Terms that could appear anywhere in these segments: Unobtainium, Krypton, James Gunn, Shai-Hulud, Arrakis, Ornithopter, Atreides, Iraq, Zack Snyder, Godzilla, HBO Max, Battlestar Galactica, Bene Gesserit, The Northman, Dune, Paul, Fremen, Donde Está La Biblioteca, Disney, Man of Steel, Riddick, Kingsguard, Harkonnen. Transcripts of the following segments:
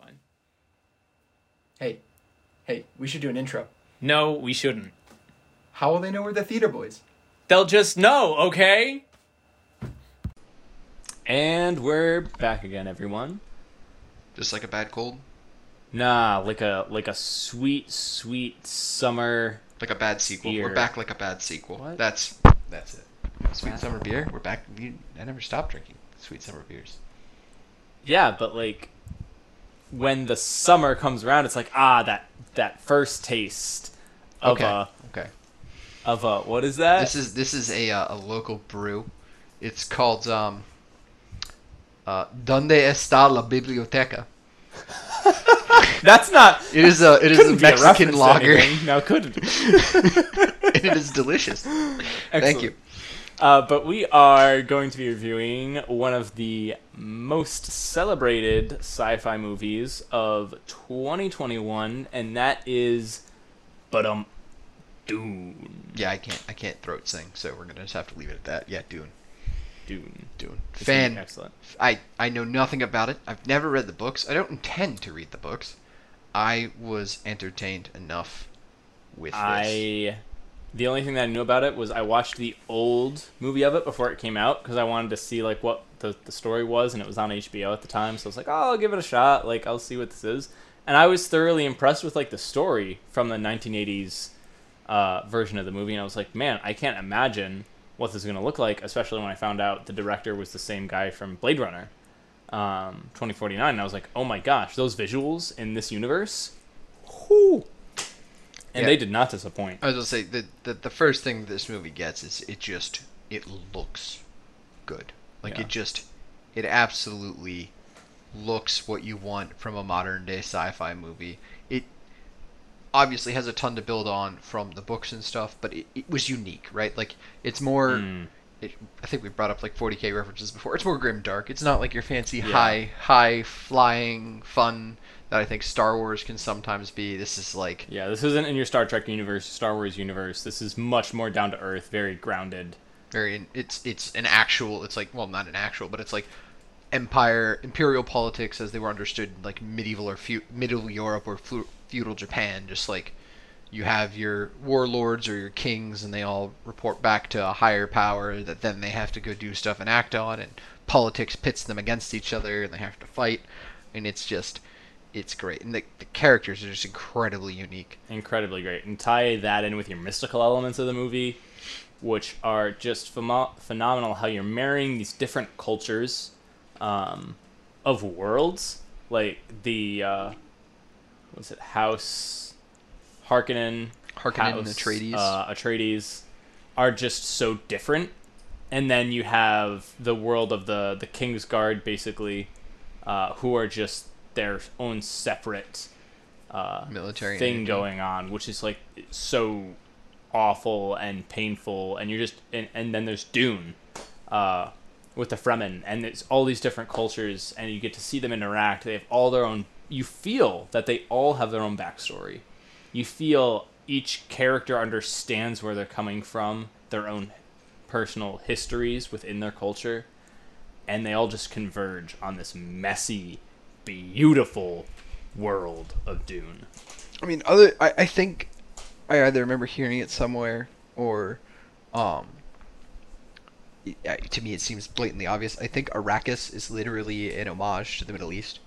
That's fine. Hey, we should do an intro. No, we shouldn't. How will they know we're the theater boys? They'll just know, okay? And we're back again, everyone. Just like a bad cold? Nah, like a sweet, sweet summer. Like a bad sequel. Beer. We're back like a bad sequel. What? That's it. Sweet summer beer. We're back. I never stopped drinking sweet summer beers. Yeah, but like when the summer comes around, it's like that first taste of a what is that? This is a local brew. It's called Donde Está La Biblioteca. That's not. It is a Mexican lager. No, couldn't. It is delicious. Excellent. Thank you. But we are going to be reviewing one of the most celebrated sci-fi movies of 2021, and that is, Dune. Yeah, I can't throat sing, so we're gonna just have to leave it at that. Yeah, Dune. Excellent. I know nothing about it. I've never read the books. I don't intend to read the books. I was entertained enough with this. The only thing that I knew about it was I watched the old movie of it before it came out because I wanted to see like what the story was, and it was on HBO at the time. So I was like, I'll give it a shot. Like, I'll see what this is. And I was thoroughly impressed with like the story from the 1980s version of the movie. And I was like, man, I can't imagine what this is going to look like, especially when I found out the director was the same guy from Blade Runner 2049. And I was like, oh my gosh, those visuals in this universe. Whoo! And yeah, they did not disappoint. I was going to say, the first thing this movie gets is it looks good. Like, it absolutely looks what you want from a modern-day sci-fi movie. It obviously has a ton to build on from the books and stuff, but it was unique, right? Like, it's more... I think we brought up, like, 40K references before. It's more grimdark. It's not like your fancy high-flying fun... that I think Star Wars can sometimes be. This is like... Yeah, this isn't in your Star Trek universe, Star Wars universe. This is much more down-to-earth, very grounded. It's an actual... It's like... Well, not an actual, but it's like imperial politics as they were understood in like medieval or middle Europe or feudal Japan. Just like you have your warlords or your kings, and they all report back to a higher power that then they have to go do stuff and act on, and politics pits them against each other, and they have to fight. And it's just... It's great. And the characters are just incredibly unique. Incredibly great. And tie that in with your mystical elements of the movie, which are just phenomenal, how you're marrying these different cultures of worlds. Like the, what's it, House Harkonnen. Harkonnen and Atreides. Atreides are just so different. And then you have the world of the Kingsguard, basically, who are just... their own separate military thing energy going on, which is like so awful and painful, and you're just and then there's Dune with the Fremen, and it's all these different cultures, and you get to see them interact. They have all their own... You feel that they all have their own backstory. You feel each character understands where they're coming from, their own personal histories within their culture, and they all just converge on this messy, beautiful world of Dune. I mean, I think I either remember hearing it somewhere or to me it seems blatantly obvious. I think Arrakis is literally an homage to the Middle East.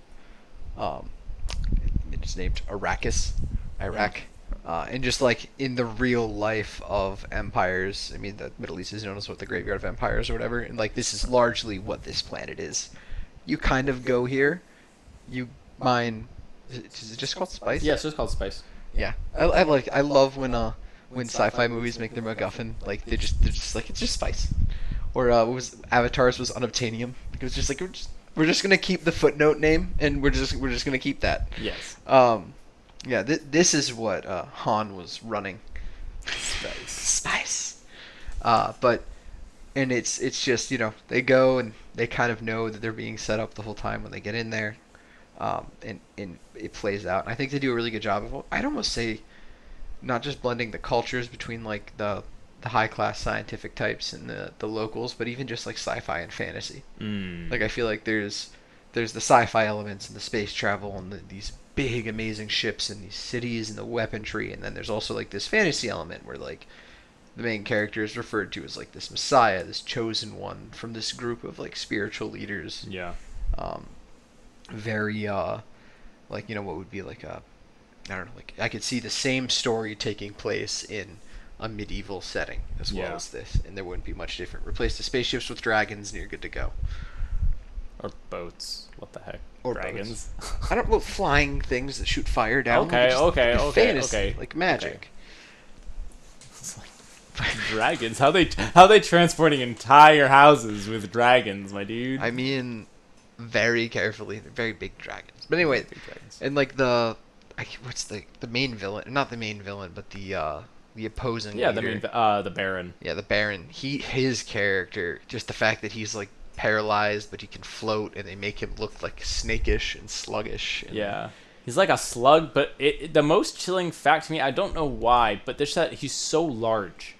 It's named Arrakis, Iraq. And just like in the real life of empires, I mean, the Middle East is known as what, the graveyard of empires or whatever, and like this is largely what this planet is. You kind of go here. You mine... Is it just called Spice? Yeah, it's just called Spice. Yeah. I love when sci-fi movies make their MacGuffin. Like, they're just like, it's just Spice. Or what was... Avatar's was Unobtainium. It was just like, we're just gonna keep the footnote name, and we're just gonna keep that. Yes. Yeah, this is what Han was running. Spice. But... And it's just, you know, they go and they kind of know that they're being set up the whole time when they get in there. And it plays out. And I think they do a really good job of, I'd almost say, not just blending the cultures between, like, the high-class scientific types and the locals, but even just, like, sci-fi and fantasy. Like, I feel like there's... there's the sci-fi elements and the space travel and these big amazing ships and these cities and the weaponry, and then there's also like this fantasy element where like the main character is referred to as like this messiah, this chosen one from this group of like spiritual leaders. Yeah. Very like, you know, what would be like a, I don't know, like I could see the same story taking place in a medieval setting as well as this, and there wouldn't be much different. Replace the spaceships with dragons and you're good to go. Or boats. What the heck? Or dragons. I don't know, flying things that shoot fire down. Okay, just, okay, like, okay, fantasy, okay. Like magic. Okay. Like, dragons? How they transporting entire houses with dragons, my dude? I mean, very carefully. They're very big dragons. But anyway, and like what's the main villain? Not the main villain, but the opposing leader. The Baron. Yeah, the Baron. His character, just the fact that he's like paralyzed but he can float, and they make him look like snakish and sluggish. And yeah, he's like a slug. But the most chilling fact to me, I don't know why, but there's that he's so large.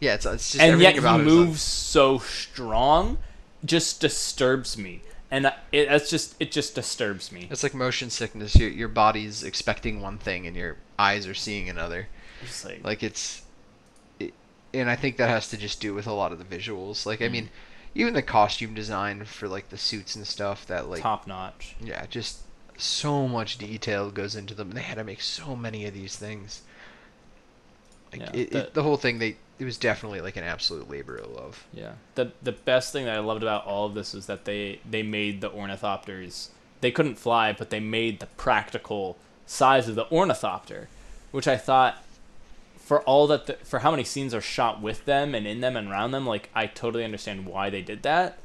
Yeah, it's just, and yet he moves so strong, just disturbs me. And it just disturbs me. It's like motion sickness. Your body's expecting one thing and your eyes are seeing another. It's like and I think that has to just do with a lot of the visuals. Like, I mean, even the costume design for like the suits and stuff, that like top notch. Yeah, just so much detail goes into them. They had to make so many of these things. Like, yeah, the whole thing, it was definitely like an absolute labor of love. Yeah. The best thing that I loved about all of this is that they made the ornithopters. They couldn't fly, but they made the practical size of the ornithopter, which I thought, for all that, for how many scenes are shot with them and in them and around them, like, I totally understand why they did that,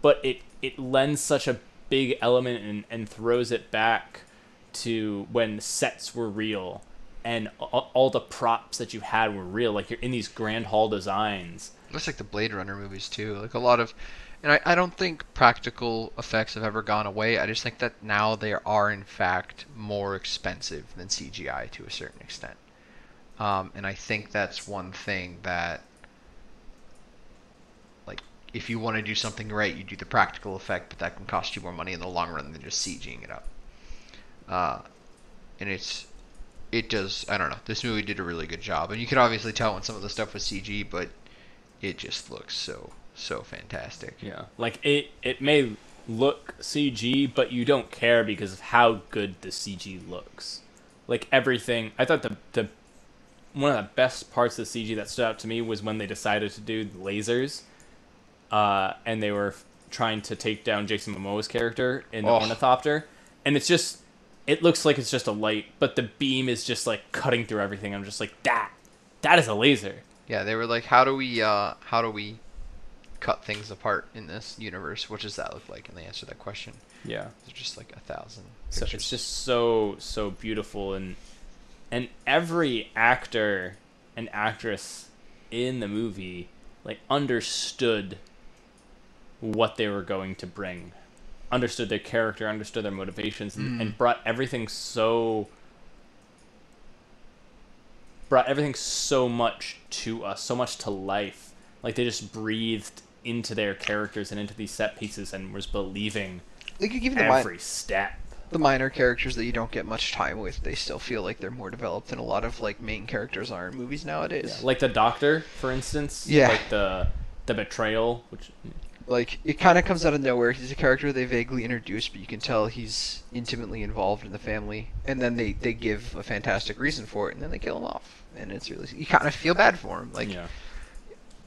but it lends such a big element and throws it back to when sets were real and all the props that you had were real. Like, you're in these grand hall designs. That's like the Blade Runner movies too. Like a lot of, and I don't think practical effects have ever gone away. I just think that now they are in fact more expensive than CGI to a certain extent. And I think that's one thing that, like, if you want to do something right, you do the practical effect, but that can cost you more money in the long run than just CGing it up. And it does, I don't know, this movie did a really good job. And you could obviously tell when some of the stuff was CG, but it just looks so, so fantastic. Yeah. Like, it may look CG, but you don't care because of how good the CG looks. Like, everything, I thought one of the best parts of the CG that stood out to me was when they decided to do lasers, and they were trying to take down Jason Momoa's character in the ornithopter, and it looks like it's just a light, but the beam is just like cutting through everything. I'm just like, that is a laser. Yeah, they were like, how do we cut things apart in this universe? What does that look like? And they answered that question. Yeah, there's just like 1,000 pictures. So it's just so beautiful. And every actor and actress in the movie, like, understood what they were going to bring, understood their character, understood their motivations, and brought everything so much to us, so much to life. Like, they just breathed into their characters and into these set pieces and was believing every step. The minor characters that you don't get much time with, they still feel like they're more developed than a lot of like main characters are in movies nowadays. Yeah. Like the Doctor, for instance. Yeah. Like the betrayal, which like it kind of comes out of nowhere. He's a character they vaguely introduce, but you can tell he's intimately involved in the family. And then they give a fantastic reason for it, and then they kill him off. And it's really, you kind of feel bad for him, like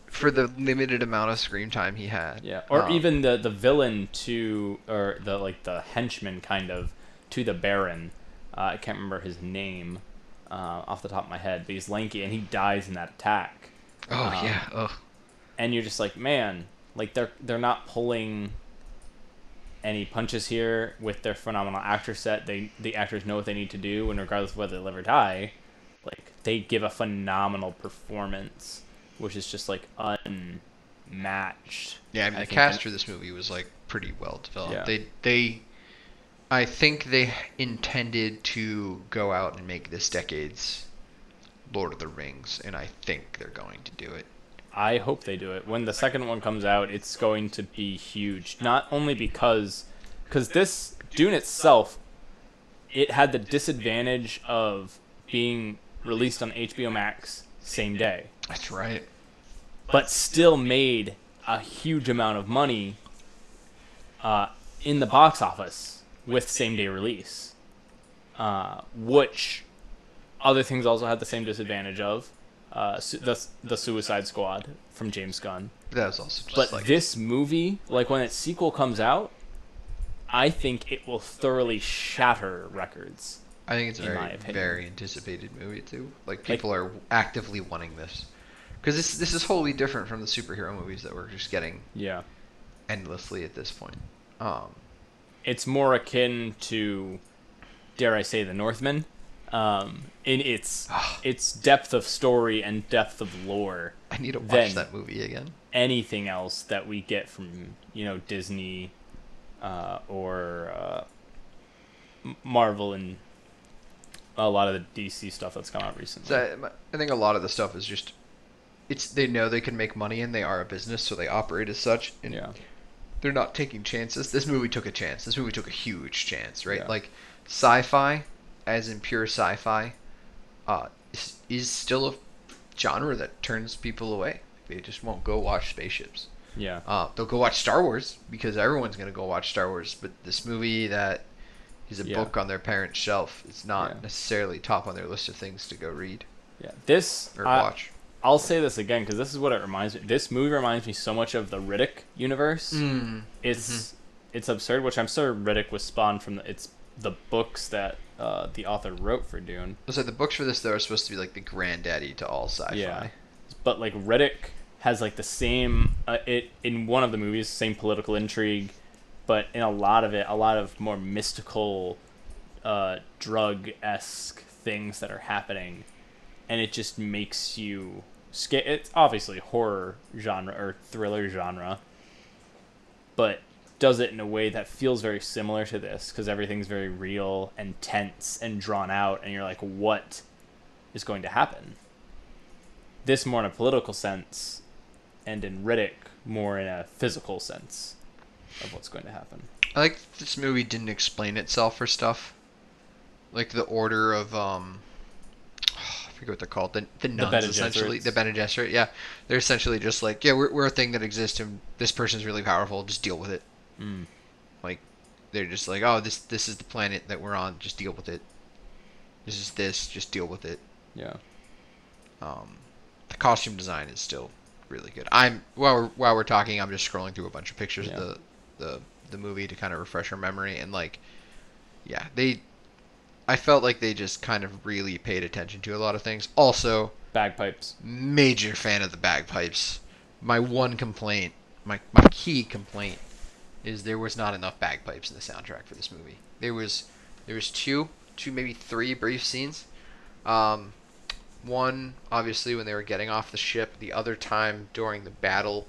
for the limited amount of screen time he had. Yeah, or even the villain to, or the like the henchman kind of to the Baron. I can't remember his name off the top of my head, but he's lanky and he dies in that attack. Oh yeah. Ugh. And you're just like, man, like they're not pulling any punches here with their phenomenal actor set. The actors know what they need to do, and regardless of whether they live or die, like they give a phenomenal performance, which is just like unmatched. Yeah, I mean, the cast for this movie was like pretty well developed. Yeah. They I think they intended to go out and make this decade's Lord of the Rings, and I think they're going to do it. I hope they do it. When the second one comes out, it's going to be huge. Not only because because this Dune itself, it had the disadvantage of being released on HBO Max same day. That's right. But still made a huge amount of money in the box office with same day release, which other things also had the same disadvantage of. The Suicide Squad from James Gunn. That was also just but like... this movie, like when its sequel comes out, I think it will thoroughly shatter records. I think it's a very anticipated movie too. Like people are actively wanting this because this is wholly different from the superhero movies that we're just getting endlessly at this point. It's more akin to, dare I say, The Northman. In its depth of story and depth of lore. I need to watch that movie again. Anything else that we get from Disney or Marvel and a lot of the DC stuff that's come out recently. So I think a lot of the stuff is just they know they can make money and they are a business, so they operate as such. And they're not taking chances. This movie took a chance. This movie took a huge chance, right? Yeah. Like sci-fi. As in pure sci-fi, is still a genre that turns people away. They just won't go watch spaceships. Yeah, they'll go watch Star Wars because everyone's gonna go watch Star Wars. But this movie that is a book on their parents' shelf is not necessarily top on their list of things to go read. Yeah, this or watch. I'll say this again because this is what it reminds me. This movie reminds me so much of the Riddick universe. Mm. It's absurd, which I'm sure Riddick was spawned from. It's the books that. The author wrote for Dune. So the books for this, though, are supposed to be like the granddaddy to all sci-fi. Yeah. But like Riddick has like the same, in one of the movies, same political intrigue, but in a lot of it, a lot of more mystical, drug-esque things that are happening. And it just makes you scared. It's obviously horror genre or thriller genre, but does it in a way that feels very similar to this because everything's very real and tense and drawn out and you're like, what is going to happen? This more in a political sense and in Riddick more in a physical sense of what's going to happen. I like that this movie didn't explain itself for stuff. Like the order of, I forget what they're called. The nuns, essentially. The Bene Gesserit, yeah. They're essentially just like, yeah, we're a thing that exists and this person's really powerful. Just deal with it. Mm. Like they're just like, oh, this is the planet that we're on, just deal with it. This just deal with it. Yeah. The costume design is still really good. While we're talking, I'm just scrolling through a bunch of pictures of the movie to kind of refresh our memory, and like I felt like they just kind of really paid attention to a lot of things. Also bagpipes. Major fan of the bagpipes. My one complaint, my key complaint is there was not enough bagpipes in the soundtrack for this movie. There was two, maybe three brief scenes. One, obviously, when they were getting off the ship. The other time during the battle,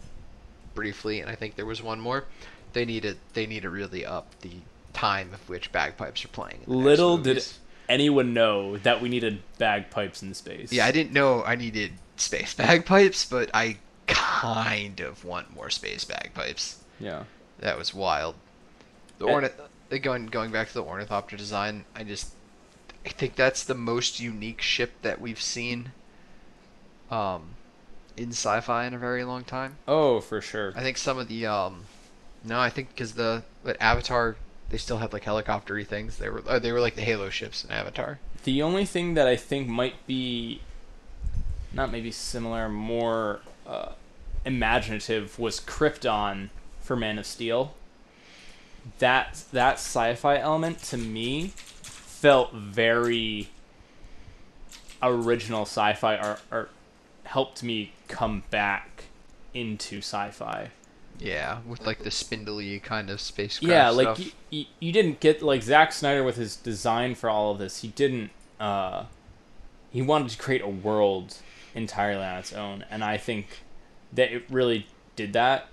briefly, and I think there was one more. They need to really up the time of which bagpipes are playing. Little did anyone know that we needed bagpipes in space. Yeah, I didn't know I needed space bagpipes, but I kind of want more space bagpipes. Yeah. That was wild. Going back to the Ornithopter design, I think that's the most unique ship that we've seen in sci-fi in a very long time. Oh, for sure. I think some of the I think because Avatar, they still had like helicoptery things. They were like the Halo ships in Avatar. The only thing that I think might be not maybe similar, more imaginative was Krypton. For Man of Steel, that sci-fi element to me felt very original sci-fi, or helped me come back into sci-fi. Yeah, with like the spindly kind of spacecraft. Yeah, like stuff. You didn't get like Zack Snyder with his design for all of this. He didn't. He wanted to create a world entirely on its own, and I think that it really did that.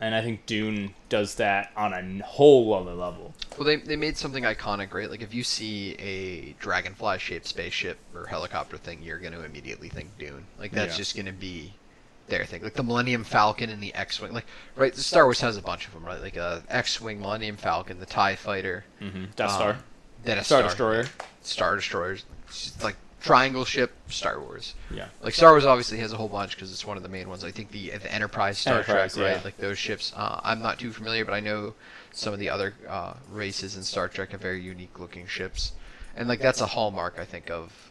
And I think Dune does that on a whole other level. Well, they made something iconic, right? Like, if you see a dragonfly-shaped spaceship or helicopter thing, you're going to immediately think Dune. Like, that's just going to be their thing, like the Millennium Falcon and the X-Wing, like, right, Star Wars has a bunch of them, right, like X-Wing, Millennium Falcon, the TIE Fighter, Death Star, then a Star Destroyer, Star Destroyers, like triangle ship, Star Wars. Yeah, like Star Wars obviously has a whole bunch because it's one of the main ones. I think the Enterprise Star Trek, right, like those ships. I'm not too familiar, but I know some of the other races in Star Trek have very unique looking ships, and like that's a hallmark, I think, of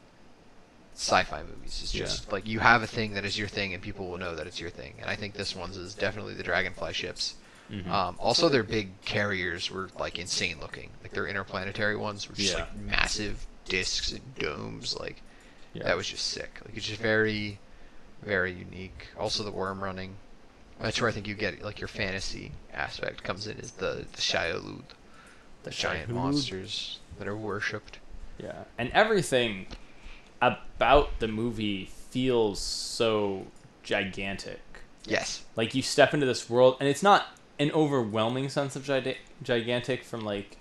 sci-fi movies. It's just like you have a thing that is your thing and people will know that it's your thing, and I think this one's is definitely the Dragonfly ships. Also their big carriers were like insane looking, like their interplanetary ones were just like massive discs and domes, like that was just sick. Like it's just very, very unique. Also the worm running, that's where I think you get like your fantasy aspect comes in, is the Shai-Hulud, the giant monsters that are worshipped. Yeah, and everything about the movie feels so gigantic. Yes, like you step into this world and it's not an overwhelming sense of gigantic from like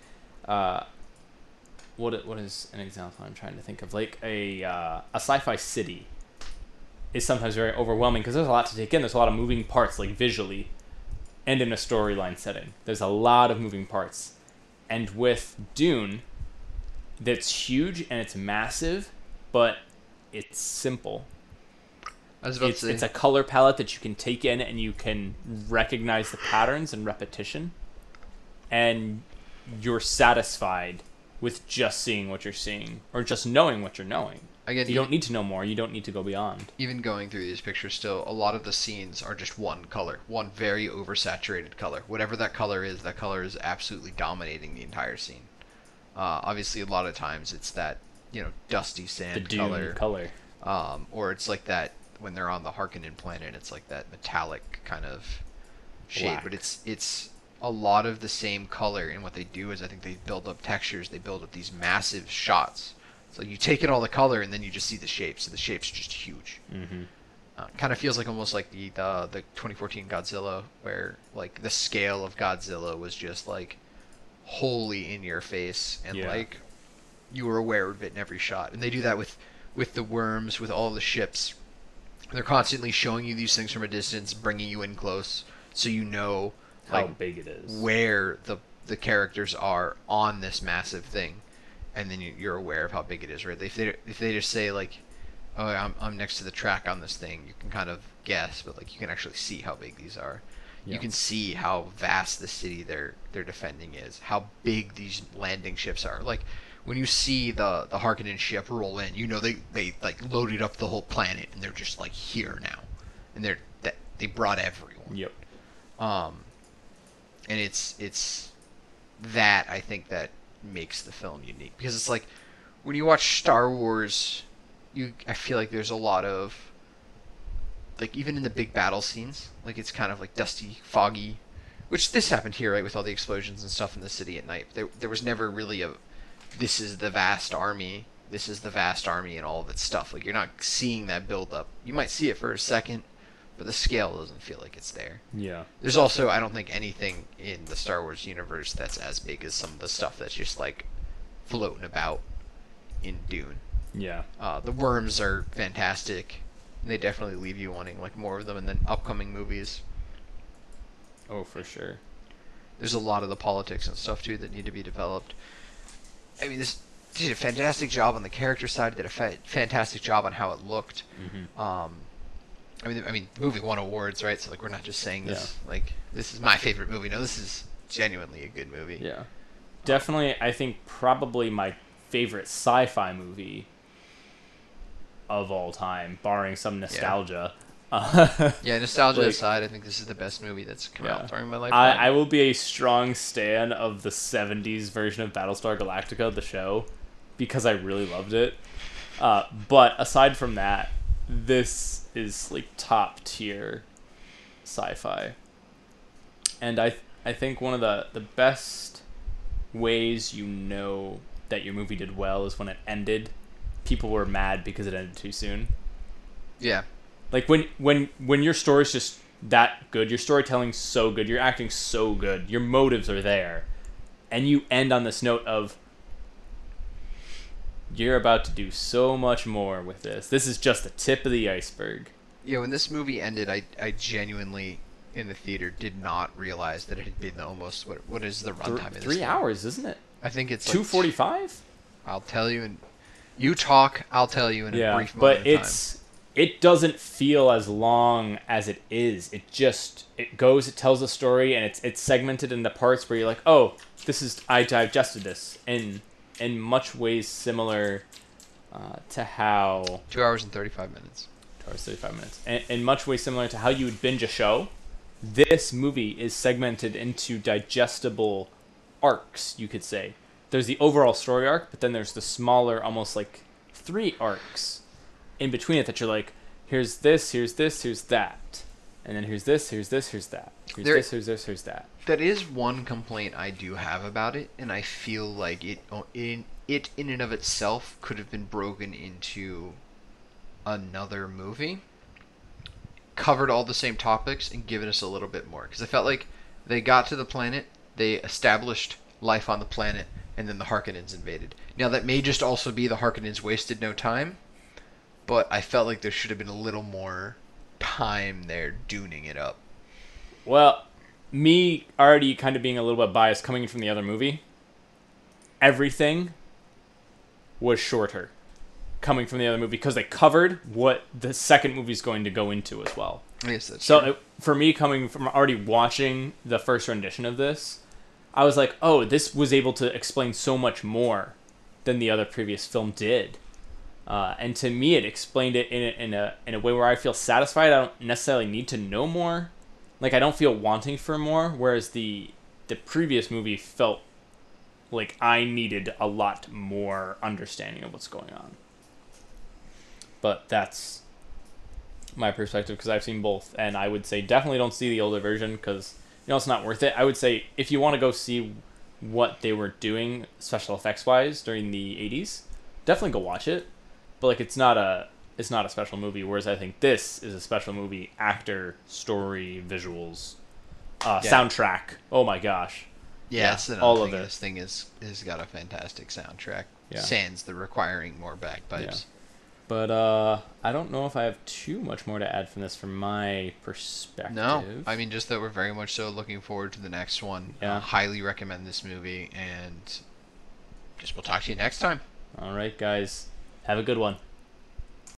what is an example I'm trying to think of, like a sci-fi city is sometimes very overwhelming because there's a lot to take in, there's a lot of moving parts, like visually and in a storyline setting there's a lot of moving parts. And with Dune, that's huge and it's massive, but it's simple. It's a color palette that you can take in and you can recognize the patterns and repetition, and you're satisfied with just seeing what you're seeing or just knowing what you're knowing. Again, you don't need to know more. You don't need to go beyond. Even going through these pictures still, a lot of the scenes are just one color, one very oversaturated color. Whatever that color is absolutely dominating the entire scene. Obviously, a lot of times it's that, you know, dusty sand color. Or it's like that when they're on the Harkonnen planet, it's like that metallic kind of shade. Black. But it's a lot of the same color, and what they do is I think they build up textures, they build up these massive shots. So you take in all the color and then you just see the shapes, and the shapes are just huge. Kind of feels like almost like the 2014 Godzilla, where like the scale of Godzilla was just like wholly in your face, and like you were aware of it in every shot. And they do that with the worms, with all the ships. They're constantly showing you these things from a distance, bringing you in close, so you know like, how big it is, where the characters are on this massive thing, and then you're aware of how big it is, right? If they just say like, oh, I'm next to the track on this thing, you can kind of guess, but like you can actually see how big these are. You can see how vast the city they're defending is, how big these landing ships are. Like when you see the Harkonnen ship roll in, you know they like loaded up the whole planet and they're just like here now, and they brought everyone. And it's that I think that makes the film unique, because it's like when you watch Star Wars, I feel like there's a lot of like, even in the big battle scenes, like it's kind of like dusty, foggy, which this happened here, right, with all the explosions and stuff in the city at night. There was never really a this is the vast army and all of its stuff. Like you're not seeing that build up. You might see it for a second, but the scale doesn't feel like it's there. Yeah. There's also, I don't think, anything in the Star Wars universe that's as big as some of the stuff that's just like floating about in Dune. Yeah. The worms are fantastic. They definitely leave you wanting like more of them in the upcoming movies. Oh, for sure. There's a lot of the politics and stuff too that need to be developed. I mean, this did a fantastic job on the character side. Did a fantastic job on how it looked. I mean, the movie won awards, right? So like, we're not just saying this. Like, this is my favorite movie. No, this is genuinely a good movie. Yeah, definitely. I think probably my favorite sci-fi movie of all time, barring some nostalgia. Nostalgia like, aside, I think this is the best movie that's come out during my lifetime. I will be a strong stan of the 70s version of Battlestar Galactica, the show, because I really loved it. But aside from that, this is like top tier sci-fi. And I think one of the best ways you know that your movie did well is when it ended. People were mad because it ended too soon. Yeah. Like when your story's just that good, your storytelling's so good, your acting's so good, your motives are there, and you end on this note of, you're about to do so much more with this. This is just the tip of the iceberg. Yeah, when this movie ended, I genuinely, in the theater, did not realize that it had been almost, what is the runtime? 3 hours, isn't it? I think it's 2:45. I'll tell you, and you talk. I'll tell you in a brief moment. Yeah, but it doesn't feel as long as it is. It just it tells a story, and it's segmented in the parts where you're like, oh, this is I digested this, and in much ways similar to how 2 hours and 35 minutes. 2 hours 35 minutes, and in much ways similar to how you would binge a show. This movie is segmented into digestible arcs, you could say. There's the overall story arc, but then there's the smaller, almost like 3 arcs in between it that you're like, here's this, here's this, here's that. And then here's this, here's this, here's that. Here's this, here's this, here's that. That is one complaint I do have about it, and I feel like it in and of itself could have been broken into another movie, covered all the same topics, and given us a little bit more. Because I felt like they got to the planet, they established life on the planet, and then the Harkonnens invaded. Now, that may just also be the Harkonnens wasted no time, but I felt like there should have been a little more time there duning it up. Well, me already kind of being a little bit biased coming from the other movie, everything was shorter coming from the other movie because they covered what the second movie is going to go into as well. Yes, that's so true. For me, coming from already watching the first rendition of this, I was like, oh, this was able to explain so much more than the other previous film did. And to me, it explained it in a way where I feel satisfied. I don't necessarily need to know more. Like, I don't feel wanting for more, whereas the previous movie felt like I needed a lot more understanding of what's going on. But that's my perspective because I've seen both. And I would say definitely don't see the older version because... you know, it's not worth it. I would say if you want to go see what they were doing special effects wise during the 80s, definitely go watch it. But like, it's not a special movie. Whereas I think this is a special movie: actor, story, visuals, soundtrack. Oh my gosh! Yeah, that's another all thing. Of it. This thing has got a fantastic soundtrack. Yeah. Sans the requiring more bagpipes. Yeah. But I don't know if I have too much more to add from this from my perspective. No, I mean, just that we're very much so looking forward to the next one. Yeah. I highly recommend this movie, and just we'll talk to you next time. All right, guys. Have a good one.